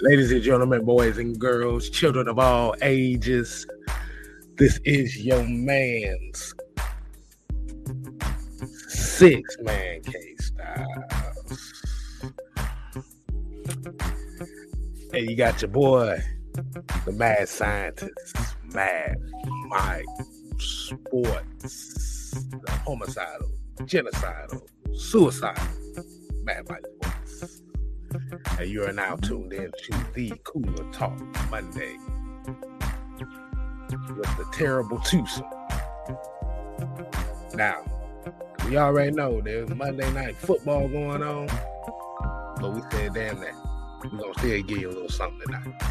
Ladies and gentlemen, boys and girls, children of all ages, this is your man's Six-Man K-Styles. Hey, you got your boy, the mad scientist, Mad Mike, Sports, the homicidal, genocidal, suicidal, Mad Mike Sports. And you are now tuned in to the Cooler Talk Monday with the terrible twosome. Now, we already know there's Monday night football going on, but we said, damn that. We're going to still give you a little something tonight.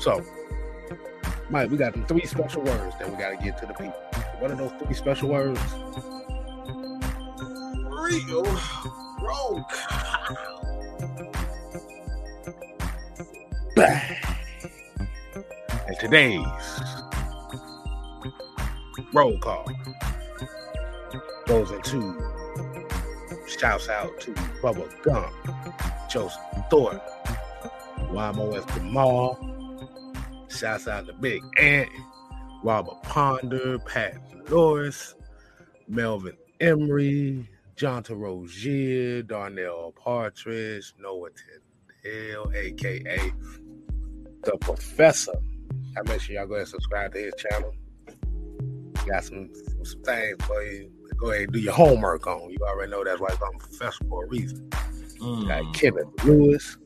So, Mike, we got them three special words that we got to get to the people. What are those three special words? Real broke. Bang. And today's roll call goes into... shouts out to Bubba Gump, Joseph Thornton, YMOS Jamal. Shouts out to Big Ant, Robert Ponder, Pat Norris, Melvin Emery, John Rozier, Darnell Partridge, Noah Tendell, a.k.a. The Professor. I make sure y'all go ahead and subscribe to his channel. Got some things for you. Go ahead and do your homework on. You already know that's why it's on Professor for a reason. We got Kevin Lewis.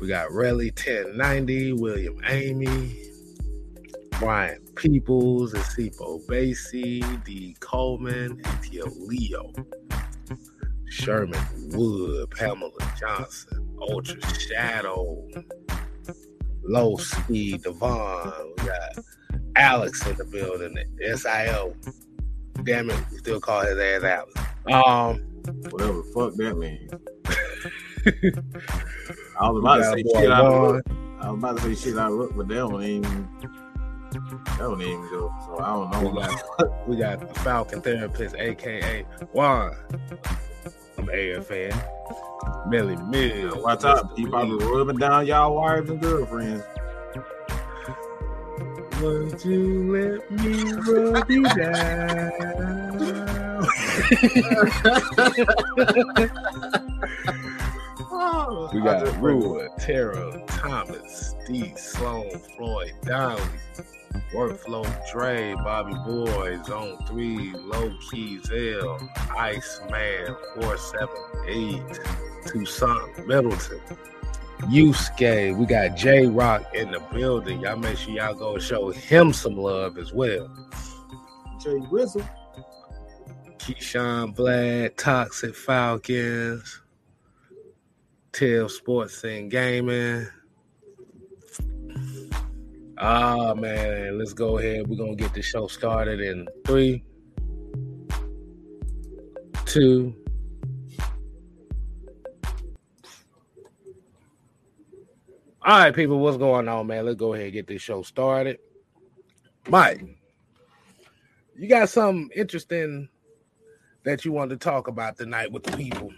We got Relly 1090, William Amy, Brian Peoples, Asipo Basie, D. Coleman, T.O. Leo, Sherman Wood, Pamela Johnson, Ultra Shadow, Low Speed Devon. We got Alex in the building, SIO. Damn it, we still call his ass Alex. Whatever the fuck that means. I was about to say shit out of luck, but that don't even go. So I don't know. We got the Falcon Therapist, a.k.a. Juan. I'm AFN. Millie Mills. Watch out. You probably rubbing down y'all wives and girlfriends. Would you let me rub you down? We got Rua, Tara, Thomas, D, Sloan, Floyd, Downey, Workflow, Dre, Bobby Boy, Zone 3, Low Keys L, Iceman, 478, Tucson Middleton. Yusuke, we got J Rock in the building. Y'all make sure y'all go show him some love as well. Jay Grizzle, Keyshawn Vlad, Toxic Falcons, Tell Sports and Gaming. Ah, man, let's go ahead. We're gonna get the show started in 3, 2. All right, people, what's going on, man? Let's go ahead and get this show started. Mike, you got something interesting that you want to talk about tonight with the people.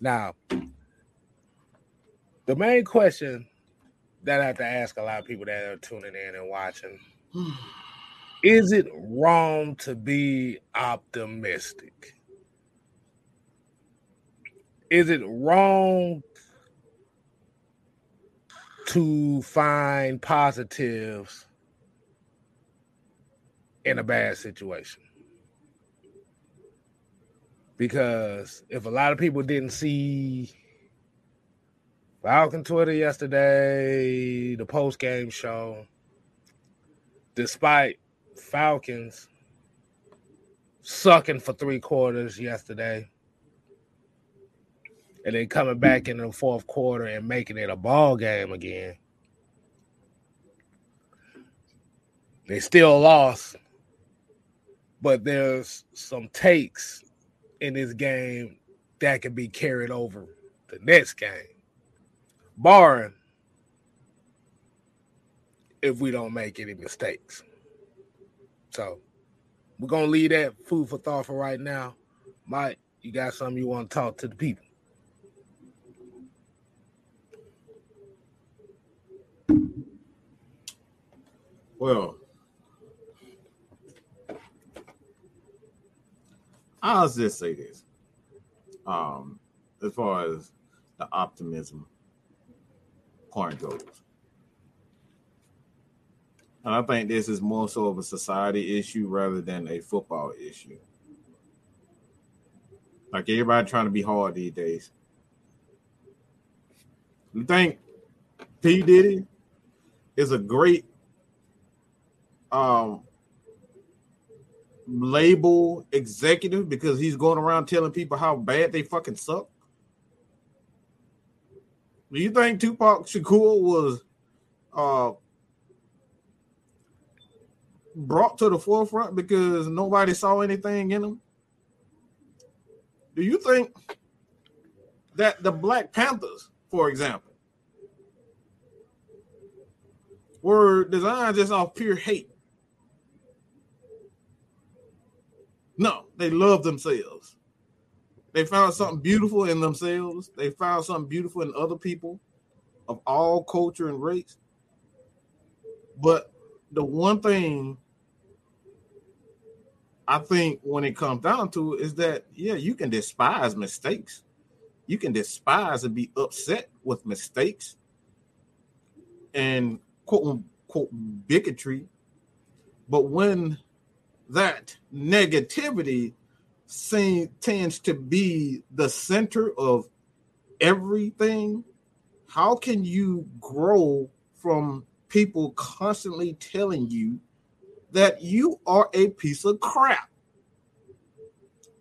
Now, the main question that I have to ask a lot of people that are tuning in and watching, is it wrong to be optimistic? Is it wrong to find positives in a bad situation? Because if a lot of people didn't see Falcon Twitter yesterday, the post-game show, despite Falcons sucking for three quarters yesterday, and then coming back in the fourth quarter and making it a ball game again, they still lost. But there's some takes in this game that can be carried over the next game, barring if we don't make any mistakes. So we're going to leave that food for thought for right now. Mike, you got something you want to talk to the people? Well, I'll just say this. As far as the optimism part goes, and I think this is more so of a society issue rather than a football issue. Like, everybody trying to be hard these days. You think P. Diddy is a great label executive because he's going around telling people how bad they fucking suck? Do you think Tupac Shakur was brought to the forefront because nobody saw anything in him? Do you think that the Black Panthers, for example, were designed just off pure hate? No, they love themselves. They found something beautiful in themselves. They found something beautiful in other people of all culture and race. But the one thing I think when it comes down to it is that, yeah, you can despise mistakes. You can despise and be upset with mistakes and quote-unquote bigotry. But when that negativity tends to be the center of everything, how can you grow from people constantly telling you that you are a piece of crap?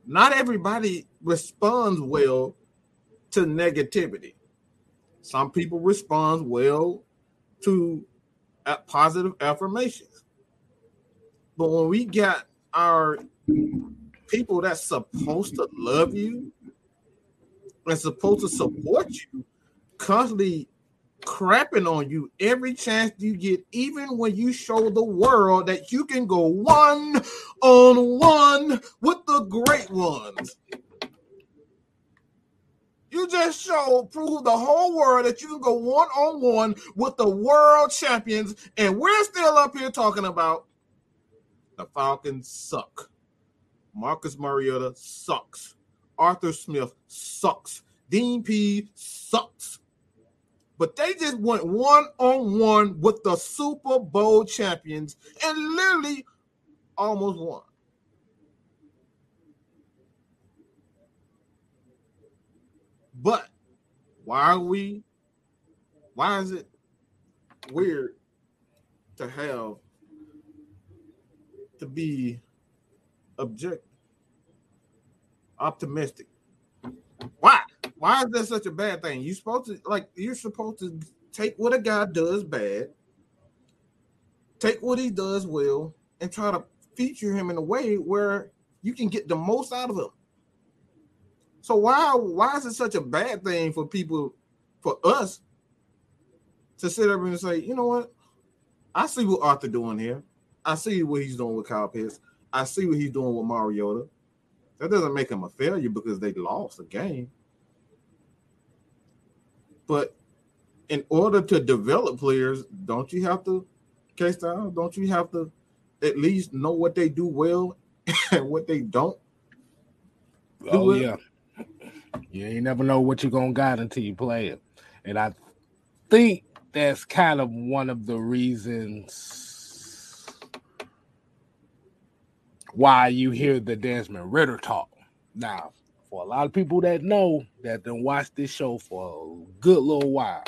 Not everybody responds well to negativity. Some people respond well to positive affirmations. But when we got our people that's supposed to love you and supposed to support you constantly crapping on you every chance you get, even when you show the world that you can go one-on-one with the great ones, you just prove the whole world that you can go one-on-one with the world champions, and we're still up here talking about the Falcons suck. Marcus Mariota sucks. Arthur Smith sucks. Dean Pease sucks. But they just went one-on-one with the Super Bowl champions and literally almost won. But why is it weird to have to be objective, optimistic? Why is that such a bad thing? You're supposed to take what a guy does bad, take what he does well, and try to feature him in a way where you can get the most out of him. So why is it such a bad thing for people, for us, to sit up and say, you know what? I see what Arthur doing here. I see what he's doing with Kyle Pitts. I see what he's doing with Mariota. That doesn't make him a failure because they lost a game. But in order to develop players, don't you have to, K-Style, don't you have to at least know what they do well and what they don't do well? Yeah. You ain't never know what you're going to got until you play it. And I think that's kind of one of the reasons why you hear the Desmond Ridder talk. Now, for a lot of people that know, that done watched this show for a good little while,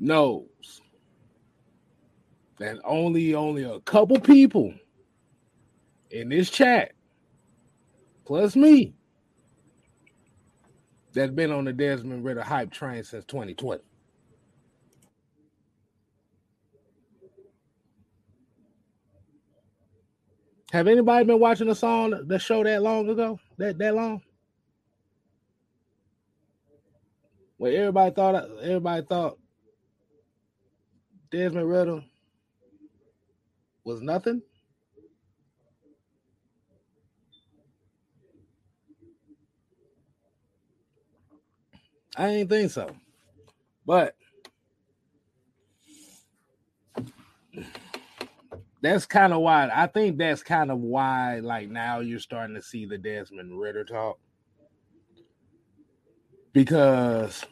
knows that only a couple people in this chat, plus me, that's been on the Desmond Ridder hype train since 2020. Have anybody been watching the show that long ago? That long? Well, everybody thought Desmond Ridder was nothing. I didn't think so. But that's kind of why I think that's kind of why, like, now you're starting to see the Desmond Ridder talk. Because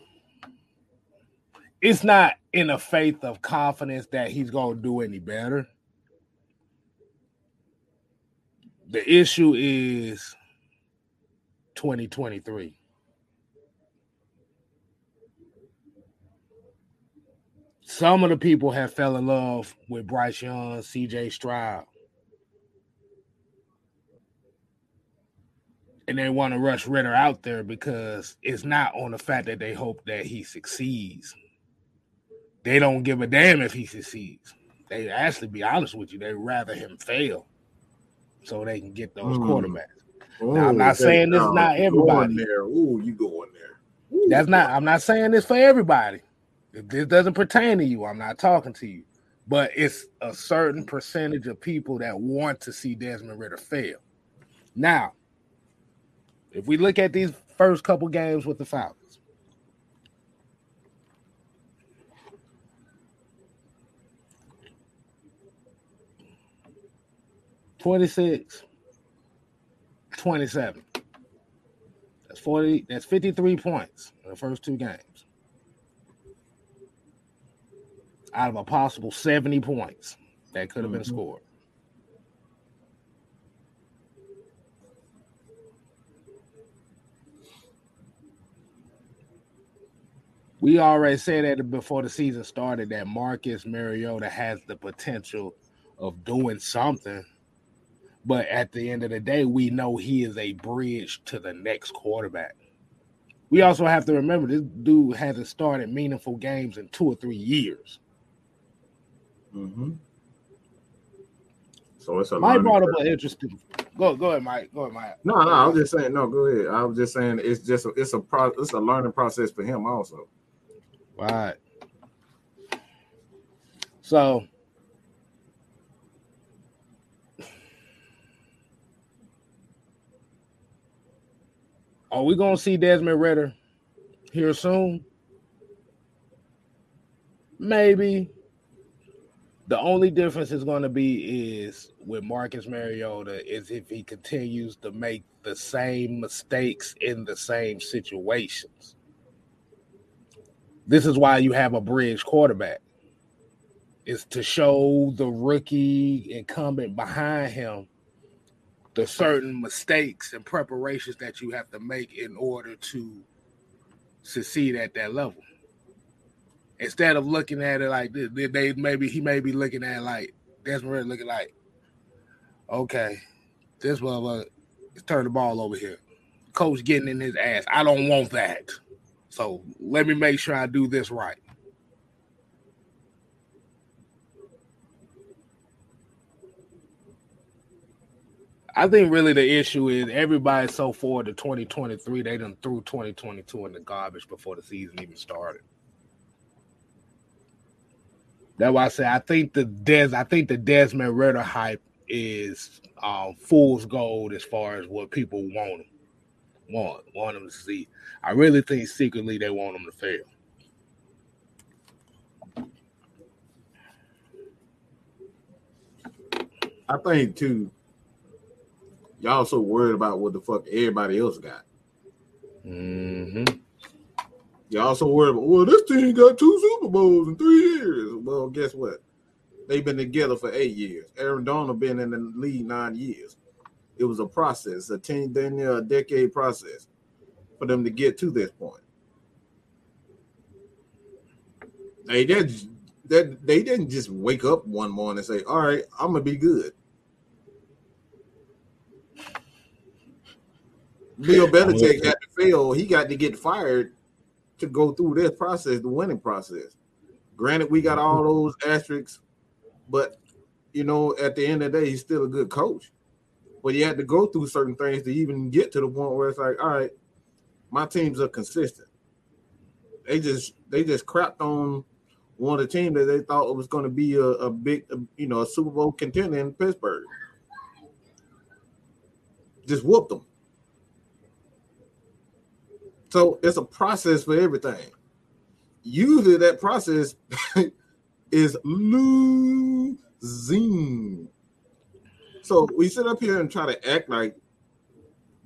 it's not in a faith of confidence that he's going to do any better. The issue is 2023. Some of the people have fell in love with Bryce Young, CJ Stroud. And they want to rush Ridder out there because it's not on the fact that they hope that he succeeds. They don't give a damn if he succeeds. They actually, be honest with you, they'd rather him fail so they can get those quarterbacks. Now, I'm not saying this is not everybody. You going there. Ooh, that's not. I'm not saying this for everybody. If this doesn't pertain to you, I'm not talking to you. But it's a certain percentage of people that want to see Desmond Ridder fail. Now, if we look at these first couple games with the Falcons, (26, 27). That's 40. That's 53 points in the first two games. Out of a possible 70 points that could have been scored. We already said that before the season started that Marcus Mariota has the potential of doing something. But at the end of the day, we know he is a bridge to the next quarterback. We also have to remember this dude hasn't started meaningful games in 2 or 3 years. Mm-hmm. So it's a Mike brought up an interesting. Go ahead, Mike. No, I was just saying. No, go ahead. I was just saying it's just it's a learning process for him also. All right. So are we gonna see Desmond Ridder here soon? Maybe. The only difference is going to be is with Marcus Mariota is if he continues to make the same mistakes in the same situations. This is why you have a bridge quarterback, is to show the rookie incumbent behind him the certain mistakes and preparations that you have to make in order to succeed at that level. Instead of looking at it like this, he may be looking at it like Desmond Ridder looking like, okay, this motherfucker is turning the ball over here. Coach getting in his ass. I don't want that. So let me make sure I do this right. I think really the issue is everybody's so forward to 2023, they done threw 2022 in the garbage before the season even started. That's why I say I think the Desmond Ridder hype is fool's gold as far as what people want him to see. I really think secretly they want him to fail. I think too, y'all so worried about what the fuck everybody else got. Mm-hmm. Y'all so worried about, well, this team got 2 Super Bowls in 3 years. Well, guess what? They've been together for 8 years. Aaron Donald been in the league 9 years. It was a process, a 10-decade process for them to get to this point. They didn't just wake up one morning and say, all right, I'm going to be good. Bill Belichick got to fail. He got to get fired to go through this process, the winning process. Granted, we got all those asterisks, but, you know, at the end of the day, he's still a good coach. But you had to go through certain things to even get to the point where it's like, all right, my teams are consistent. They just crapped on one of the teams that they thought it was going to be a big, a Super Bowl contender in Pittsburgh. Just whooped them. So it's a process for everything. Usually that process is losing. So we sit up here and try to act like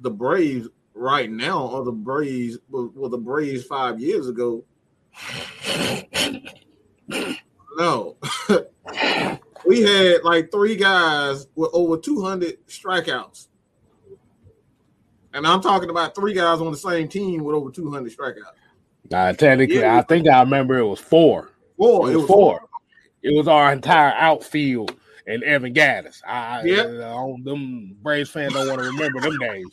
the Braves right now or the Braves the Braves 5 years ago. No. We had like three guys with over 200 strikeouts. And I'm talking about three guys on the same team with over 200 strikeouts. Technically, yeah. I think I remember it was four. It was four. It was our entire outfield and Evan Gaddis. Them Braves fans don't want to remember them days.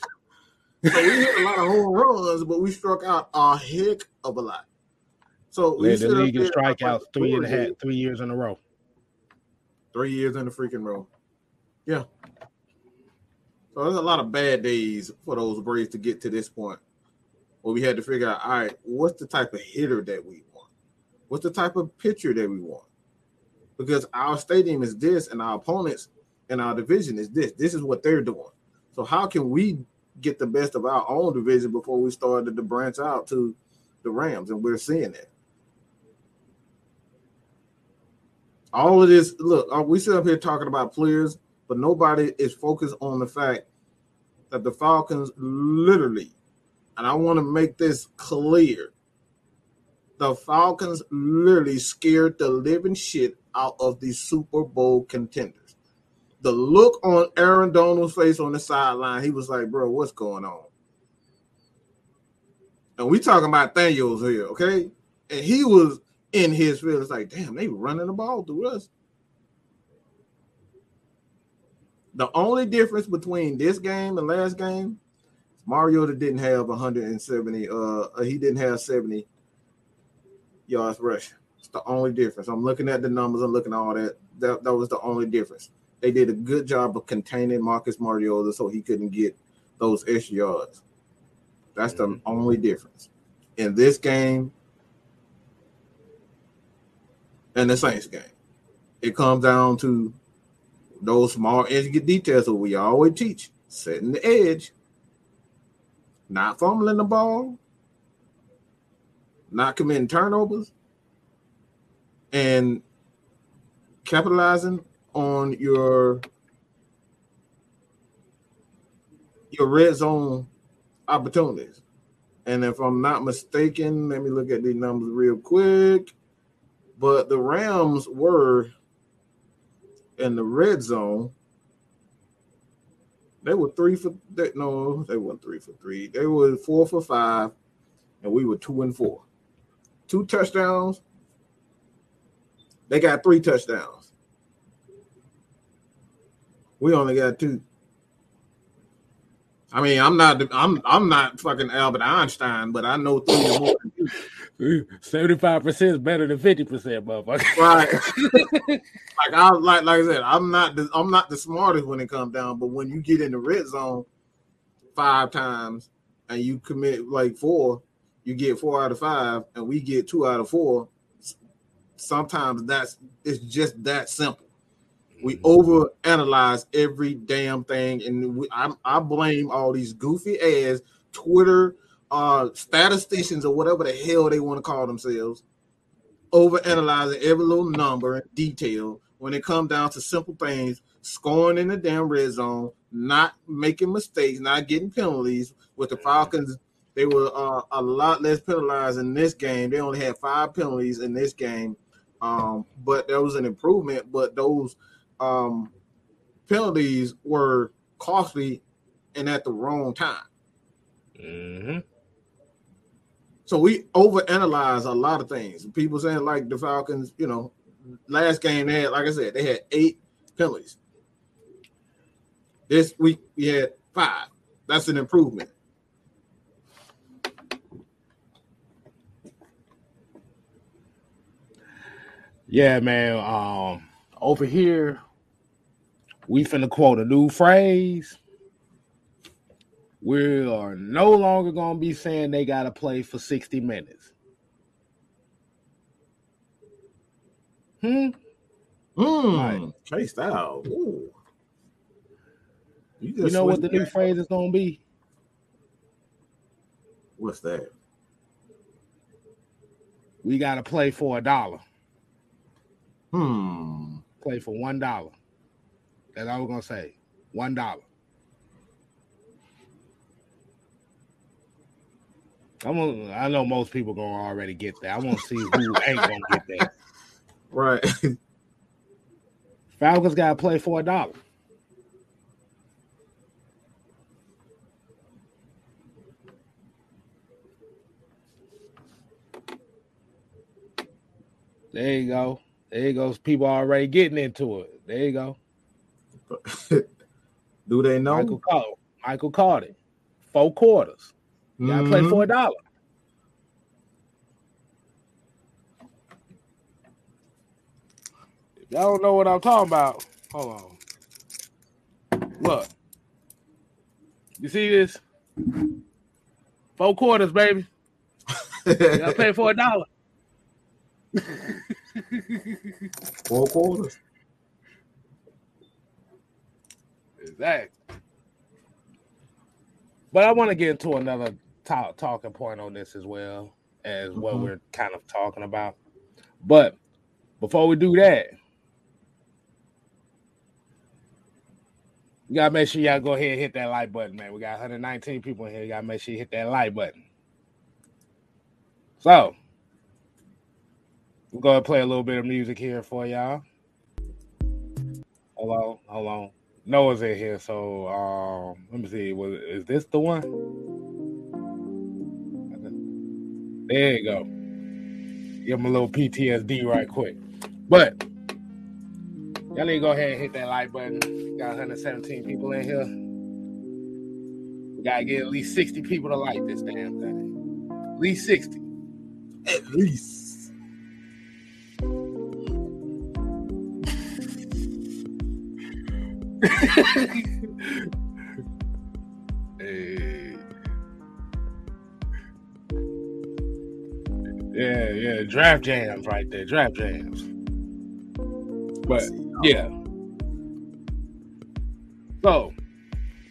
So we hit a lot of home runs, but we struck out a heck of a lot. So we the league in strikeouts three years in a row. 3 years in a freaking row. Yeah. So there's a lot of bad days for those Braves to get to this point where we had to figure out, all right, what's the type of hitter that we want? What's the type of pitcher that we want? Because our stadium is this and our opponents and our division is this. This is what they're doing. So how can we get the best of our own division before we started to branch out to the Rams? And we're seeing that. All of this, look, we sit up here talking about players, but nobody is focused on the fact that the Falcons literally, and I want to make this clear, the Falcons literally scared the living shit out of the Super Bowl contenders. The look on Aaron Donald's face on the sideline, he was like, bro, what's going on? And we talking about Daniels here, okay? And he was in his feelings like, damn, they running the ball through us. The only difference between this game and last game, Mariota didn't have 170. He didn't have 70 yards rushing. It's the only difference. I'm looking at the numbers. I'm looking at all that. That was the only difference. They did a good job of containing Marcus Mariota so he couldn't get those extra yards. That's the only difference. In this game and the Saints game, it comes down to those small intricate details that we always teach. Setting the edge. Not fumbling the ball. Not committing turnovers. And capitalizing on your red zone opportunities. And if I'm not mistaken, let me look at these numbers real quick. But the Rams were in the red zone. They weren't 3 for 3. They were 4 for 5, and we were 2 and 4. 2 touchdowns. They got 3 touchdowns. We only got 2. I mean, I'm not fucking Albert Einstein, but I know 3 or more. 75% is better than 50%, motherfucker. Right. like I said, I'm not the smartest when it comes down, but when you get in the red zone 5 times and you commit like 4, you get 4 out of 5, and we get 2 out of 4. Sometimes it's just that simple. We overanalyze every damn thing, and I blame all these goofy ass Twitter statisticians or whatever the hell they want to call themselves, overanalyzing every little number and detail when it comes down to simple things, scoring in the damn red zone, not making mistakes, not getting penalties. With the Falcons, they were a lot less penalized in this game. They only had 5 penalties in this game, but there was an improvement. But those penalties were costly and at the wrong time. Mm-hmm. So we overanalyze a lot of things. People saying like the Falcons, last game they had, like I said, they had 8 penalties. This week we had 5. That's an improvement. Yeah, man. Over here, we finna quote a new phrase. We are no longer going to be saying they got to play for 60 minutes. Chase out. You know what the new phrase is going to be? What's that? We got to play for $1. Play for $1. That's all we're going to say. $1. I know most people are going to already get that. I want to see who ain't going to get that. Right. Falcons got to play for $1. There you go. There you go. People are already getting into it. There you go. Do they know? Michael caught it. 4 quarters. You gotta play for $1. Y'all don't know what I'm talking about. Hold on. Look. You see this? 4 quarters, baby. You gotta play for $1. 4 quarters. Exactly. But I want to get into another talking point on this as well as what we're kind of talking about. But before we do that, you got to make sure y'all go ahead and hit that like button, man. We got 119 people in here. You got to make sure you hit that like button. So, we're going to play a little bit of music here for y'all. Hold on. Noah's in here, so let me see. Is this the one? There you go. Give him a little PTSD right quick. But y'all need to go ahead and hit that like button. Got 117 people in here. We gotta get at least 60 people to like this damn thing. At least 60. At least. Hey. Yeah, draft jams right there, draft jams. But yeah. So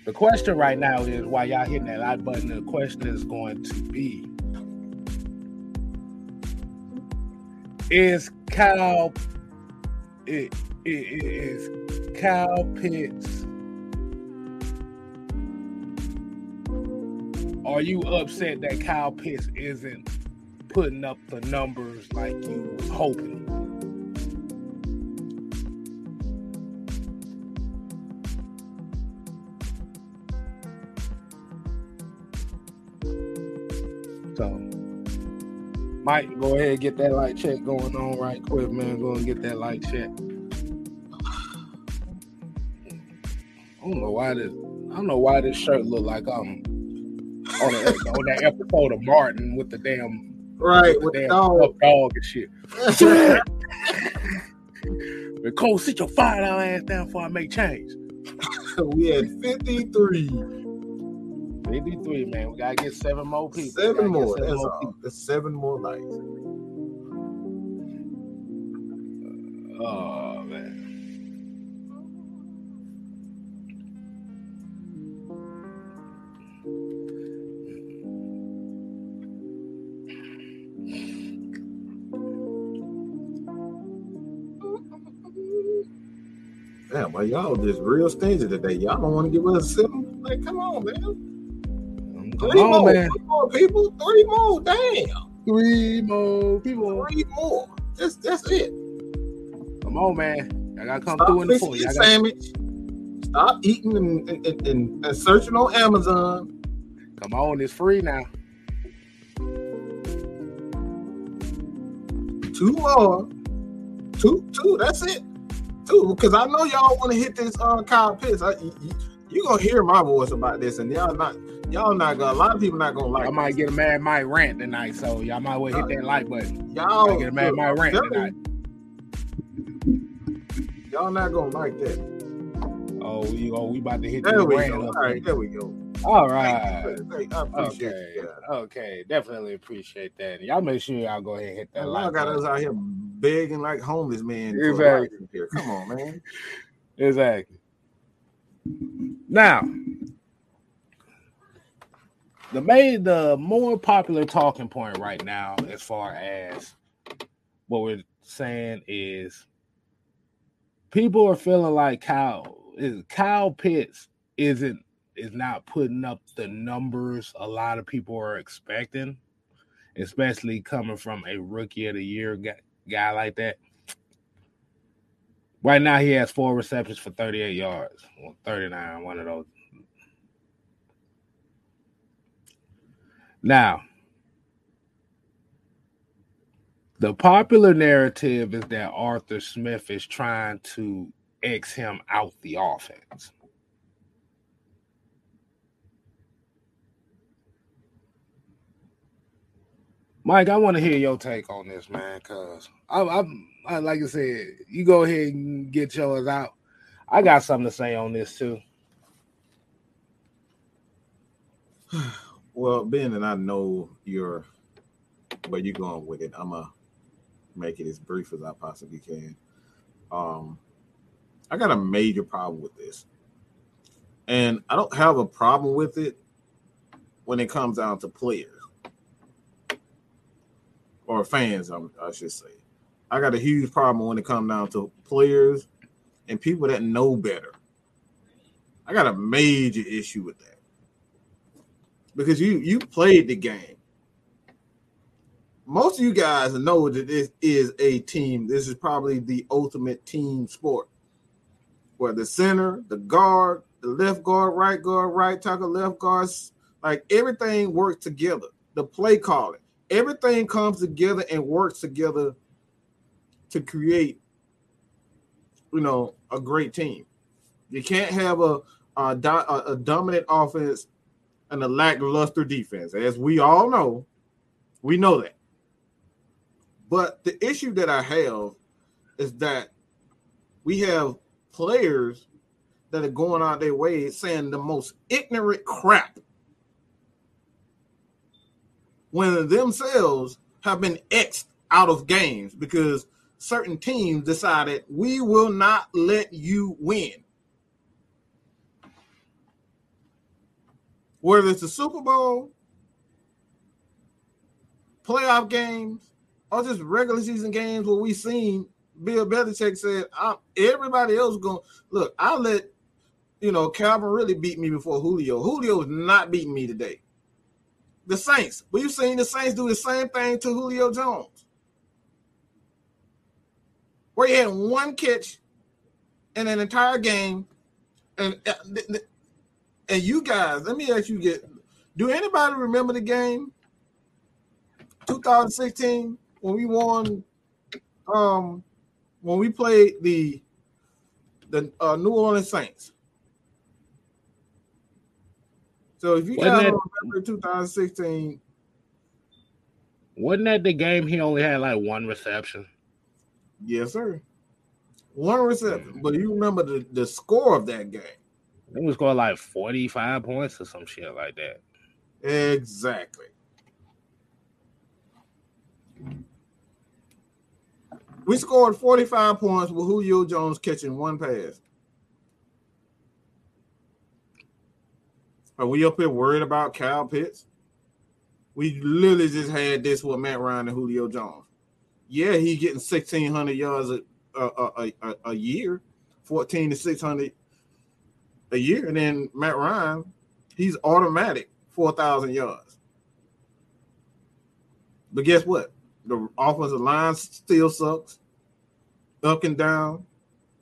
the question right now is, while y'all hitting that like button, the question is going to be: Is Kyle Pitts, are you upset that Kyle Pitts isn't putting up the numbers like you was hoping? So, Mike, go ahead and get that light check going on right quick, man. Go and get that light check. I don't know why this shirt look like on that episode of Martin with the damn dog and shit. But Cole, sit your $5 ass down before I make change. We had 53. 53, man. We gotta get 7 more people. 7 more. That's all. That's 7 more likes. Oh man. Damn, well, y'all just real stingy today. Y'all don't want to give us a 7? Like, come on, man. 3 more people. 3 more. Damn. 3 more people. 3 more. That's it. Come on, man. I gotta come through in the pool. Stop eating and searching on Amazon. Come on, it's free now. 2 more. Two. That's it. Too, because I know y'all want to hit this Kyle Pitts. You gonna hear my voice about this, and y'all not gonna. A lot of people not gonna like. I might get a Mad Mike rant tonight, so y'all might well hit that like button. Y'all might get a Mad Mike rant tonight. Y'all not gonna like that. Oh, we about to hit that rant. All right, there we go. All right, I appreciate that. Okay, definitely appreciate that. Y'all make sure y'all go ahead and hit that. Y'all got us out here begging like homeless man. Exactly. Here. Come on, man. Exactly. Now, the more popular talking point right now, as far as what we're saying is people are feeling like Kyle Pitts is not putting up the numbers a lot of people are expecting, especially coming from a rookie of the year guy like that. Right now, he has 4 receptions for 38 yards, 39, one of those. Now, the popular narrative is that Arthur Smith is trying to X him out the offense. Mike, I want to hear your take on this, man, because I like I said, you go ahead and get yours out. I got something to say on this, too. Well, Ben, and I know you're where you're going with it. I'm going to make it as brief as I possibly can. I got a major problem with this. And I don't have a problem with it when it comes down to players or fans, I should say. I got a huge problem when it comes down to players and people that know better. I got a major issue with that. Because you played the game. Most of you guys know that this is a team. This is probably the ultimate team sport, where the center, the guard, the left guard, right guard, right tackle, left guard, like everything works together. The play calling, everything comes together and works together to create, a great team. You can't have a dominant offense and a lackluster defense, as we all know. We know that. But the issue that I have is that we have players that are going out their way saying the most ignorant crap when themselves have been X'd out of games because certain teams decided we will not let you win. Whether it's the Super Bowl, playoff games, or just regular season games where we've seen Bill Belichick said, everybody else going to – look, I let, Calvin really beat me before Julio. Julio is not beating me today. The Saints. We've seen the Saints do the same thing to Julio Jones, where he had one catch in an entire game. And you guys, let me ask you, do anybody remember the game? 2016, when we won, when we played the New Orleans Saints. So if you guys don't remember 2016, wasn't that the game he only had like one reception? Yes, sir, one reception. But you remember the score of that game? It was going like 45 points or some shit like that. Exactly. We scored 45 points with Julio Jones catching one pass. Are we up here worried about Kyle Pitts? We literally just had this with Matt Ryan and Julio Jones. Yeah, he getting 1,600 yards a year, 14 to 600 a year. And then Matt Ryan, he's automatic 4,000 yards. But guess what? The offensive line still sucks, up and down.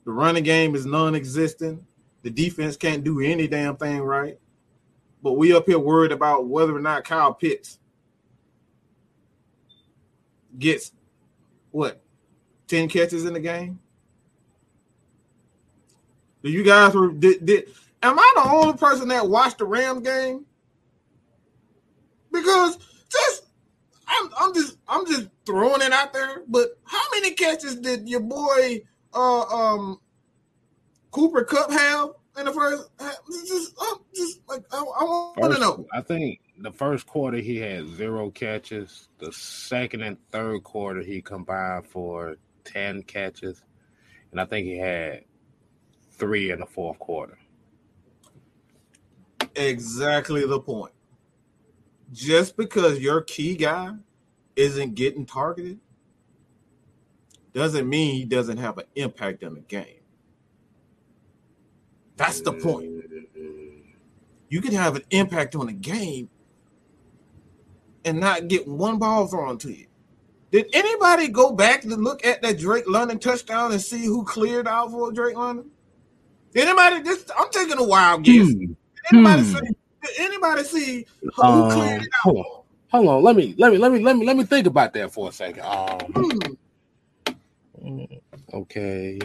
The running game is non-existent. The defense can't do any damn thing right. But we up here worried about whether or not Kyle Pitts gets, 10 catches in the game? Do you guys – am I the only person that watched the Rams game? Because just – I'm just throwing it out there. But how many catches did your boy Cooper Kupp have in the first? I want to know. I think the first quarter he had 0 catches. The second and third quarter he combined for 10 catches, and I think he had 3 in the fourth quarter. Exactly the point. Just because your key guy isn't getting targeted doesn't mean he doesn't have an impact on the game. That's the point. You can have an impact on the game and not get one ball thrown to you. Did anybody go back to look at that Drake London touchdown and see who cleared out for Drake London? Did anybody just? I'm taking a wild guess. Did anybody see who cleared it out? Hold on. Let me think about that for a second. Okay.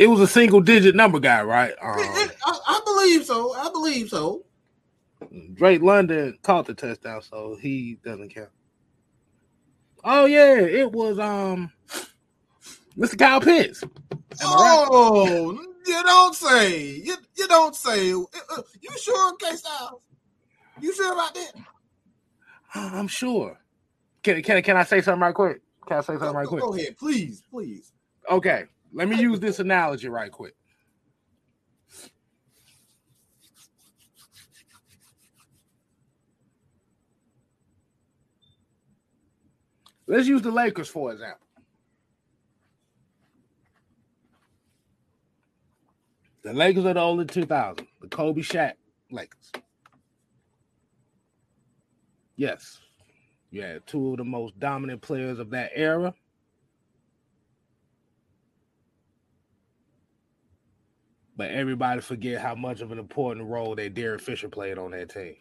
It was a single digit number guy, right? I believe so. Drake London caught the touchdown, so he doesn't count. Oh yeah, it was Mr. Kyle Pitts. Oh, right? You don't say. You don't say. You sure, K Styles? You sure about that? I'm sure. Can I say something right quick? Go ahead, please. Okay, let me use this analogy right quick. Let's use the Lakers for example. The Lakers are the only 2000, the Kobe Shaq Lakers. Yes, you had two of the most dominant players of that era. But everybody forget how much of an important role that Derek Fisher played on that team.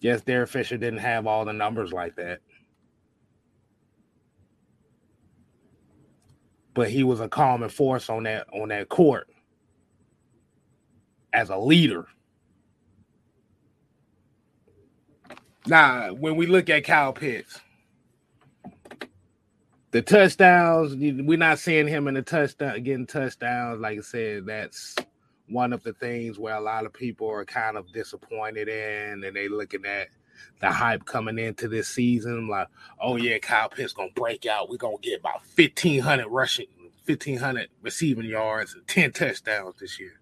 Yes, Derek Fisher didn't have all the numbers like that. But he was a calming force on that court as a leader. Now, when we look at Kyle Pitts, the touchdowns, we're not seeing him in the touchdown, getting touchdowns. Like I said, that's one of the things where a lot of people are kind of disappointed in, and they looking at the hype coming into this season, like, oh yeah, Kyle Pitts gonna break out. We're gonna get about 1,500 rushing, 1,500 receiving yards, and 10 touchdowns this year.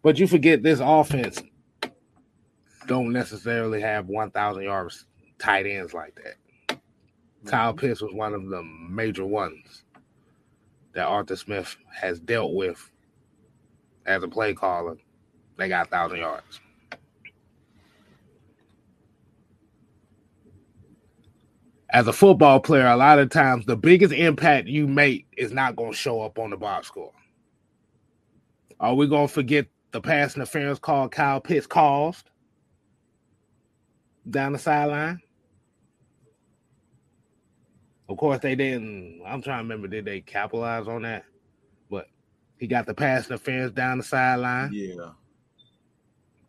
But you forget this offense don't necessarily have 1,000 yards tight ends like that. Kyle Pitts was one of the major ones that Arthur Smith has dealt with as a play caller. They got 1,000 yards. As a football player, a lot of times the biggest impact you make is not going to show up on the box score. Are we going to forget the pass interference call Kyle Pitts caused down the sideline? Of course, they didn't. I'm trying to remember, did they capitalize on that? But he got the pass interference down the sideline. Yeah.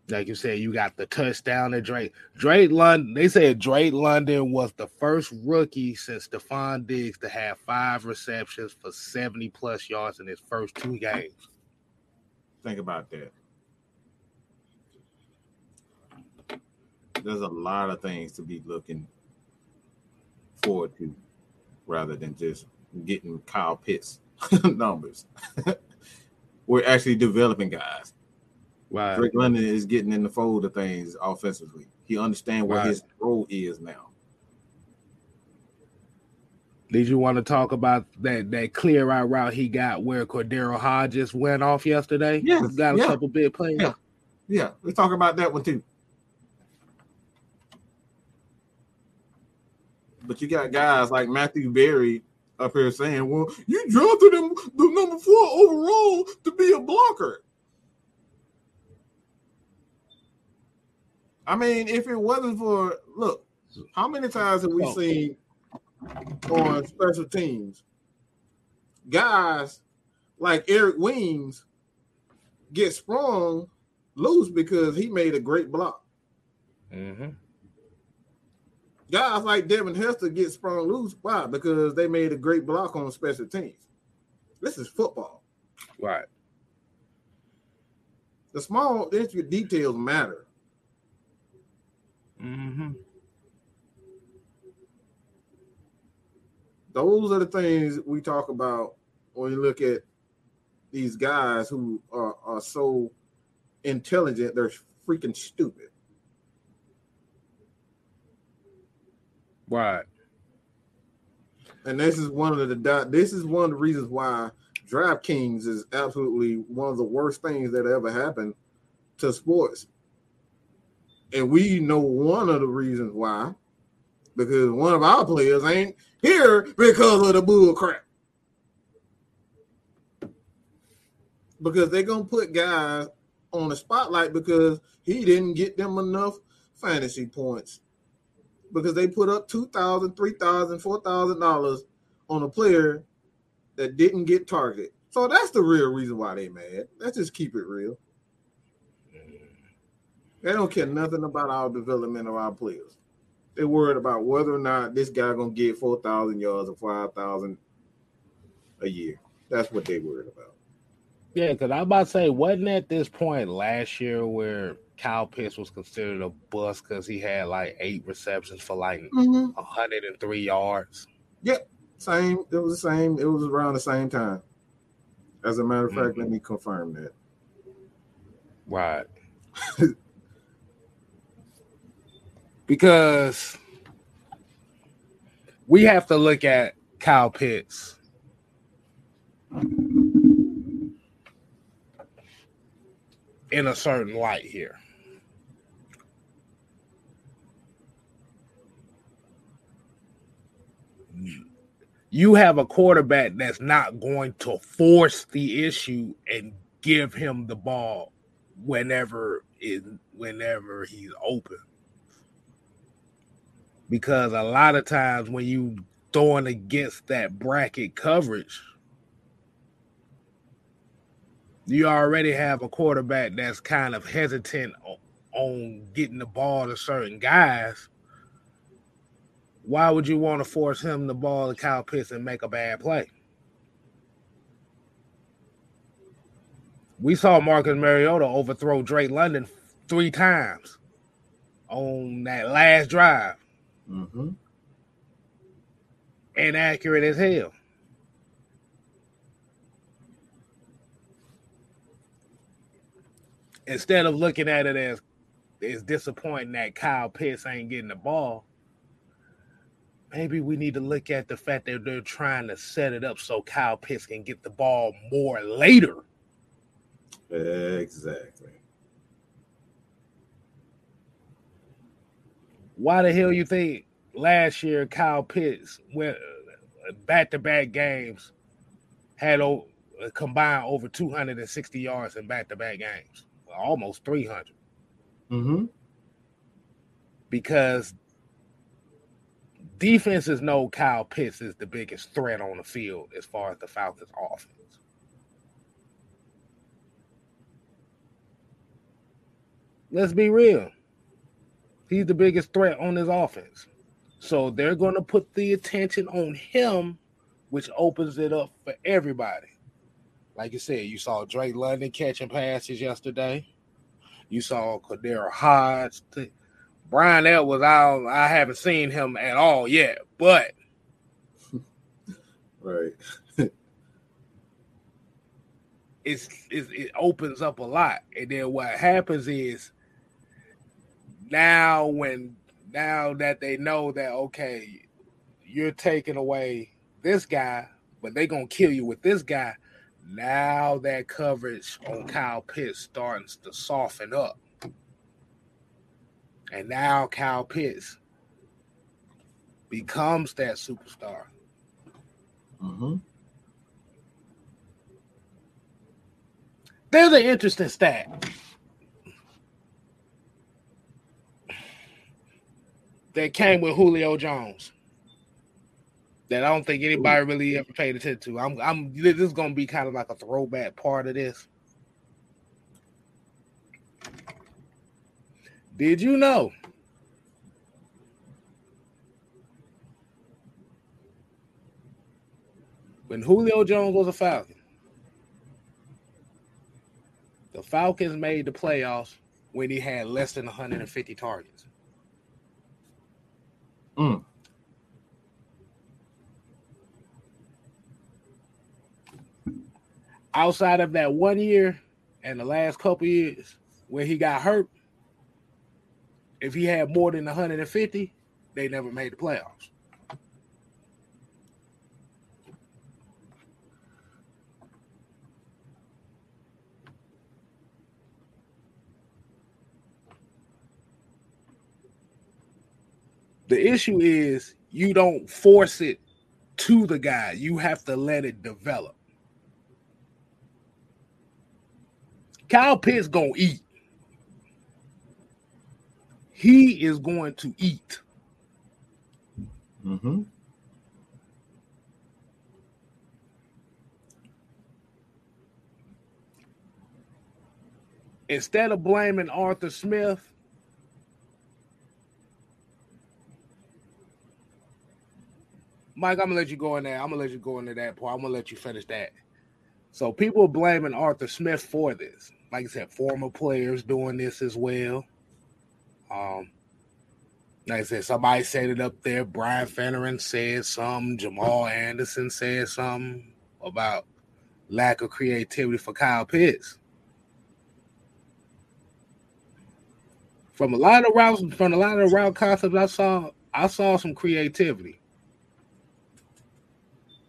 Like you said, you got the touchdown to Drake. Drake London, they said Drake London was the first rookie since Stephon Diggs to have 5 receptions for 70-plus yards in his first 2 games. Think about that. There's a lot of things to be looking forward to, rather than just getting Kyle Pitts numbers. We're actually developing guys. Right. Drake London is getting in the fold of things offensively. He understands what his role is now. Did you want to talk about that clear out route he got where Cordero Hodges went off yesterday? Yes. He got a couple big plays. Yeah. Let's talk about that one too. But you got guys like Matthew Berry up here saying, well, you drafted him the number 4 overall to be a blocker. I mean, if it wasn't for – look, how many times have we seen on special teams guys like Eric Weems get sprung loose because he made a great block? Mm-hmm. Guys like Devin Hester get sprung loose. Why? Because they made a great block on special teams. This is football. Right. The small details matter. Mm-hmm. Those are the things we talk about when you look at these guys who are so intelligent, they're freaking stupid. Right. And this is one of the reasons why DraftKings is absolutely one of the worst things that ever happened to sports. And we know one of the reasons why, because one of our players ain't here because of the bull crap. Because they're going to put guys on the spotlight because he didn't get them enough fantasy points. Because they put up $2,000, $3,000, $4,000 on a player that didn't get targeted. So that's the real reason why they mad. Let's just keep it real. They don't care nothing about our development of our players. They're worried about whether or not this guy going to get 4,000 yards or 5,000 a year. That's what they're worried about. Yeah, because I'm about to say, wasn't at this point last year where Kyle Pitts was considered a bust because he had like 8 receptions for like 103 yards? Yep. Same. It was the same. It was around the same time. As a matter of fact, let me confirm that. Right. Because we have to look at Kyle Pitts. In a certain light here. You have a quarterback that's not going to force the issue and give him the ball whenever he's open. Because a lot of times when you're throwing against that bracket coverage, you already have a quarterback that's kind of hesitant on getting the ball to certain guys. Why would you want to force him the ball to Kyle Pitts and make a bad play? We saw Marcus Mariota overthrow Drake London 3 times on that last drive. Mm-hmm. Inaccurate as hell. Instead of looking at it as it's disappointing that Kyle Pitts ain't getting the ball, maybe we need to look at the fact that they're trying to set it up so Kyle Pitts can get the ball more later. Exactly. Why the hell you think last year Kyle Pitts went back-to-back games, had combined over 260 yards in back-to-back games, almost 300. Mm-hmm. Because defenses know Kyle Pitts is the biggest threat on the field as far as the Falcons' offense. Let's be real. He's the biggest threat on his offense. So they're going to put the attention on him, which opens it up for everybody. Like you said, you saw Drake London catching passes yesterday. You saw Kadera Hodge. Brian Edwards, I haven't seen him at all yet, but right, it opens up a lot. And then what happens is now that they know that, okay, you're taking away this guy, but they're going to kill you with this guy. Now that coverage on Kyle Pitts starts to soften up. And now Kyle Pitts becomes that superstar. Mm-hmm. There's an interesting stat that came with Julio Jones that I don't think anybody really ever paid attention to. This is going to be kind of like a throwback part of this. Did you know when Julio Jones was a Falcon, the Falcons made the playoffs when he had less than 150 targets? Mm. outside of that 1 year and the last couple years where he got hurt, if he had more than 150, they never made the playoffs. The issue is you don't force it to the guy. You have to let it develop. Kyle Pitts gonna eat. He is going to eat. Mm-hmm. Instead of blaming Arthur Smith, Mike, I'm going to let you go in there. I'm going to let you go into that part. I'm going to let you finish that. So people are blaming Arthur Smith for this. Like I said, former players doing this as well. Like I said, somebody said it up there. Brian Finneran said something. Jamal Anderson said something about lack of creativity for Kyle Pitts. From a lot of routes, from a lot of route concepts, I saw some creativity.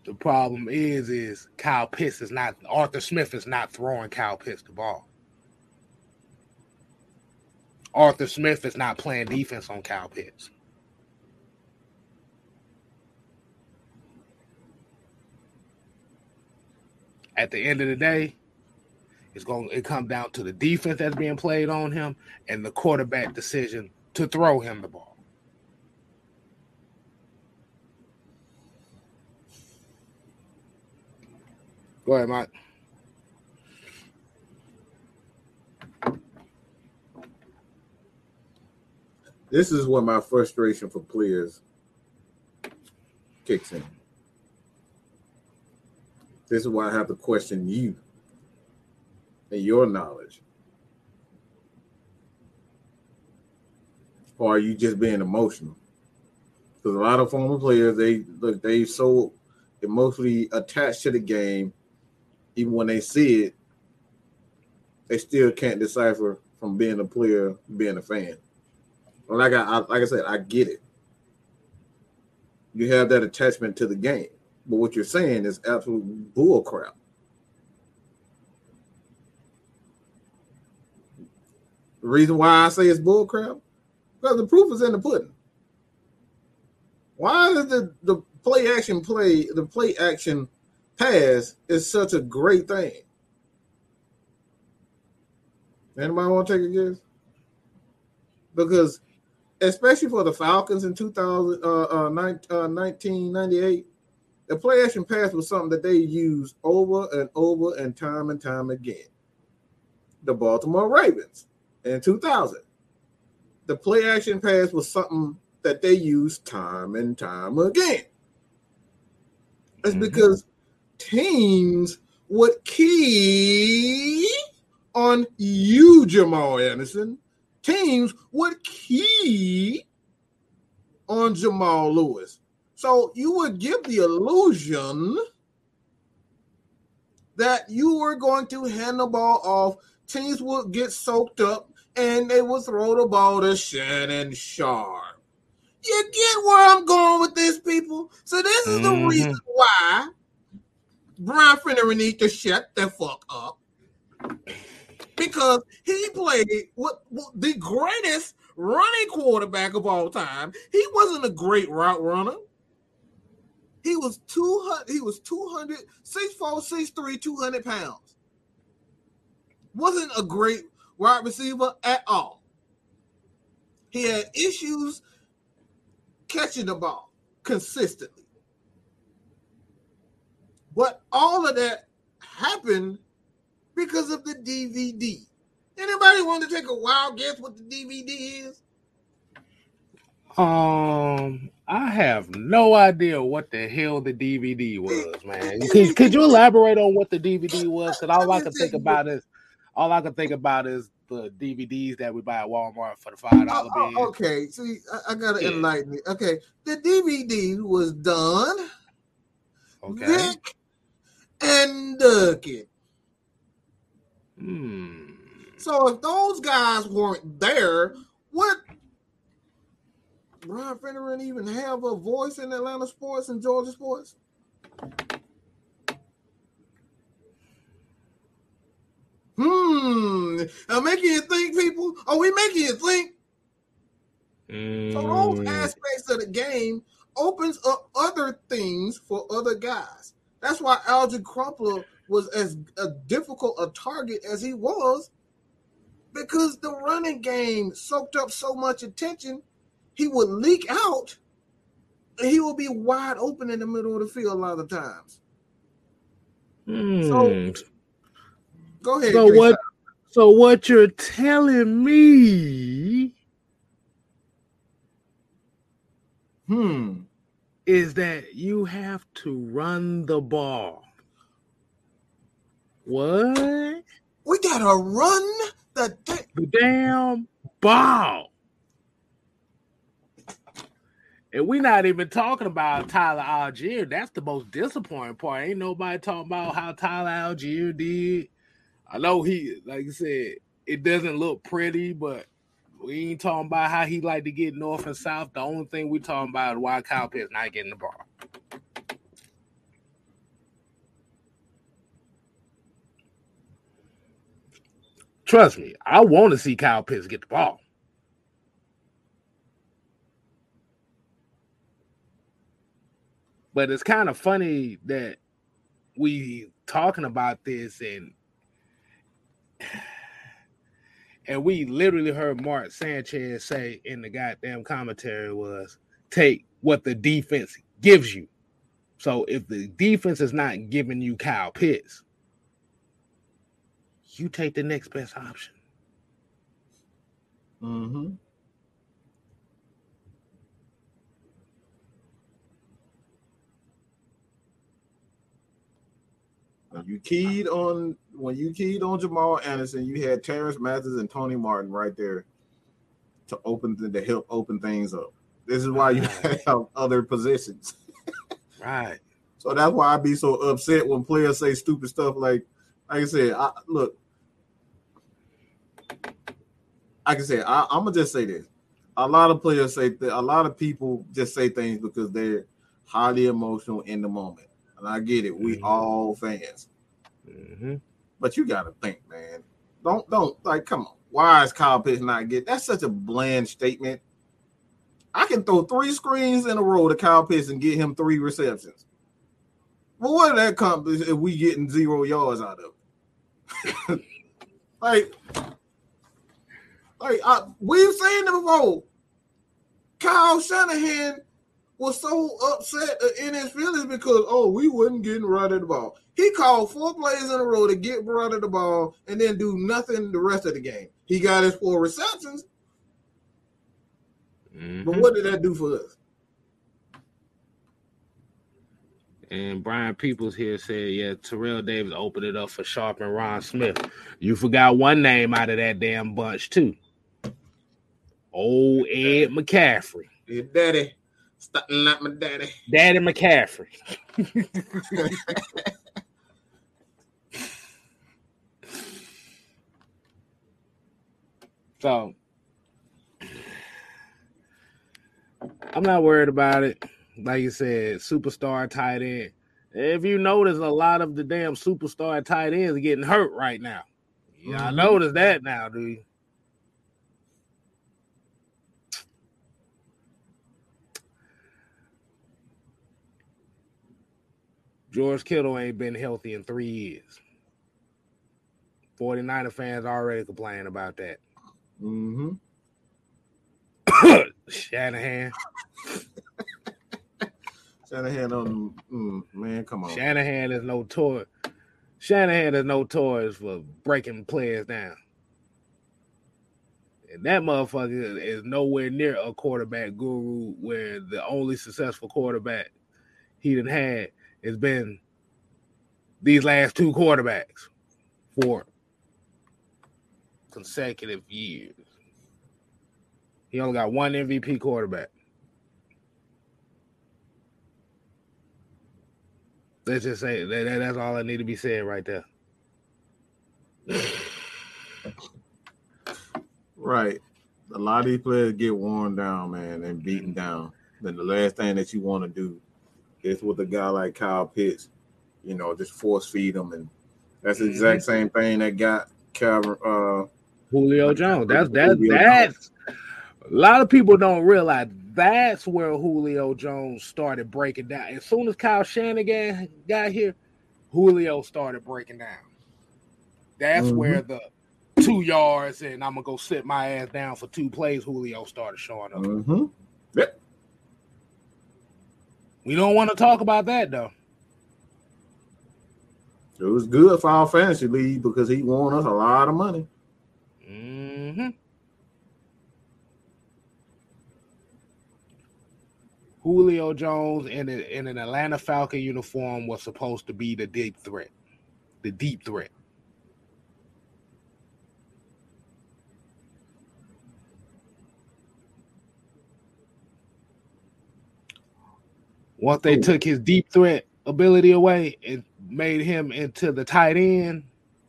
The problem is Kyle Pitts is not, Arthur Smith is not throwing Kyle Pitts the ball. Arthur Smith is not playing defense on Kyle Pitts. At the end of the day, it comes down to the defense that's being played on him and the quarterback decision to throw him the ball. Go ahead, Mike. This is where my frustration for players kicks in. This is why I have to question you and your knowledge. Or are you just being emotional? Because a lot of former players, they so emotionally attached to the game. Even when they see it, they still can't decipher from being a player, being a fan. Like I said, I get it. You have that attachment to the game. But what you're saying is absolute bull crap. The reason why I say it's bull crap, because the proof is in the pudding. Why is the play action pass is such a great thing? Anybody want to take a guess? Because especially for the Falcons in 1998, the play action pass was something that they used over and over and time again. The Baltimore Ravens in 2000, the play action pass was something that they used time and time again. It's because teams would key on you, Jamal Anderson. Teams would key on Jamal Lewis. So you would give the illusion that you were going to hand the ball off. Teams would get soaked up, and they would throw the ball to Shannon Sharp. You get where I'm going with this, people? So this is the reason why Brian Finneran needs to shut the fuck up. Because he played with the greatest running quarterback of all time. He wasn't a great route runner. He was 200, 6'4", 6'3", 200 pounds. Wasn't a great wide receiver at all. He had issues catching the ball consistently. But all of that happened because of the DVD. Anybody want to take a wild guess what the DVD is? I have no idea what the hell the DVD was, man. Could you elaborate on what the DVD was? Because all I can think about is the DVDs that we buy at Walmart for the $5 bin. Okay, see, I gotta enlighten me. Okay, the DVD was Don, Vic, and Ducky. So if those guys weren't there, what Ron Finneran even have a voice in Atlanta sports and Georgia sports? I'm making you think, people. Are we making you think? So those aspects of the game opens up other things for other guys. That's why Algie Crumpler was as difficult a target as he was, because the running game soaked up so much attention, he would leak out, and he would be wide open in the middle of the field a lot of times. So go ahead. So what you're telling me is that you have to run the ball. What? We gotta run the damn ball. And we're not even talking about Tyler Algier. That's the most disappointing part. Ain't nobody talking about how Tyler Algier did. I know he, like you said, it doesn't look pretty, but we ain't talking about how he like to get north and south. The only thing we talking about is why Kyle Pitts not getting the ball. Trust me, I want to see Kyle Pitts get the ball. But it's kind of funny that we talking about this and we literally heard Mark Sanchez say in the goddamn commentary was, take what the defense gives you. So if the defense is not giving you Kyle Pitts, you take the next best option. Mm-hmm. When you keyed on Jamal Anderson, you had Terrence Mathis and Tony Martin right there to help open things up. This is why you have other positions, right? So that's why I be so upset when players say stupid stuff like I said. I'm gonna just say this: a lot of players say a lot of people just say things because they're highly emotional in the moment. And I get it. We all fans. Mm-hmm. But you got to think, man. Don't like, come on. Why is Kyle Pitts not getting? That's such a bland statement. I can throw 3 screens in a row to Kyle Pitts and get him 3 receptions. Well, what did that accomplish if we getting 0 yards out of it? We've seen it before. Kyle Shanahan was so upset in his feelings because, we wasn't getting right at the ball. He called 4 plays in a row to get right at the ball and then do nothing the rest of the game. He got his 4 receptions. Mm-hmm. But what did that do for us? And Brian Peoples here said, yeah, Terrell Davis opened it up for Sharp and Ron Smith. You forgot one name out of that damn bunch, too. Old Ed McCaffrey. Hey, Daddy. Starting like my daddy. Daddy McCaffrey. So, I'm not worried about it. Like you said, superstar tight end. If you notice, a lot of the damn superstar tight ends are getting hurt right now. Yeah, I notice that now, dude. George Kittle ain't been healthy in 3 years. 49er fans already complaining about that. Mm-hmm. Shanahan on man, come on. Shanahan is notorious for breaking players down. And that motherfucker is nowhere near a quarterback guru, where the only successful quarterback he done had it's been these last 2 quarterbacks for consecutive years. He only got 1 MVP quarterback. Let's just say that's all I need to be said right there. lot of these players get worn down, man, and beaten down. Then the last thing that you want to do is with a guy like Kyle Pitts, you know, just force feed him. And that's the exact same thing that got Julio Jones. That's a lot of people don't realize that's where Julio Jones started breaking down. As soon as Kyle Shanahan got here, Julio started breaking down. That's where the 2 yards and I'm going to go sit my ass down for two plays, Julio started showing up. Yep. We don't want to talk about that, though. It was good for our fantasy league because he won us a lot of money. Julio Jones in an Atlanta Falcon uniform was supposed to be the deep threat. Once they took his deep threat ability away and made him into the tight end,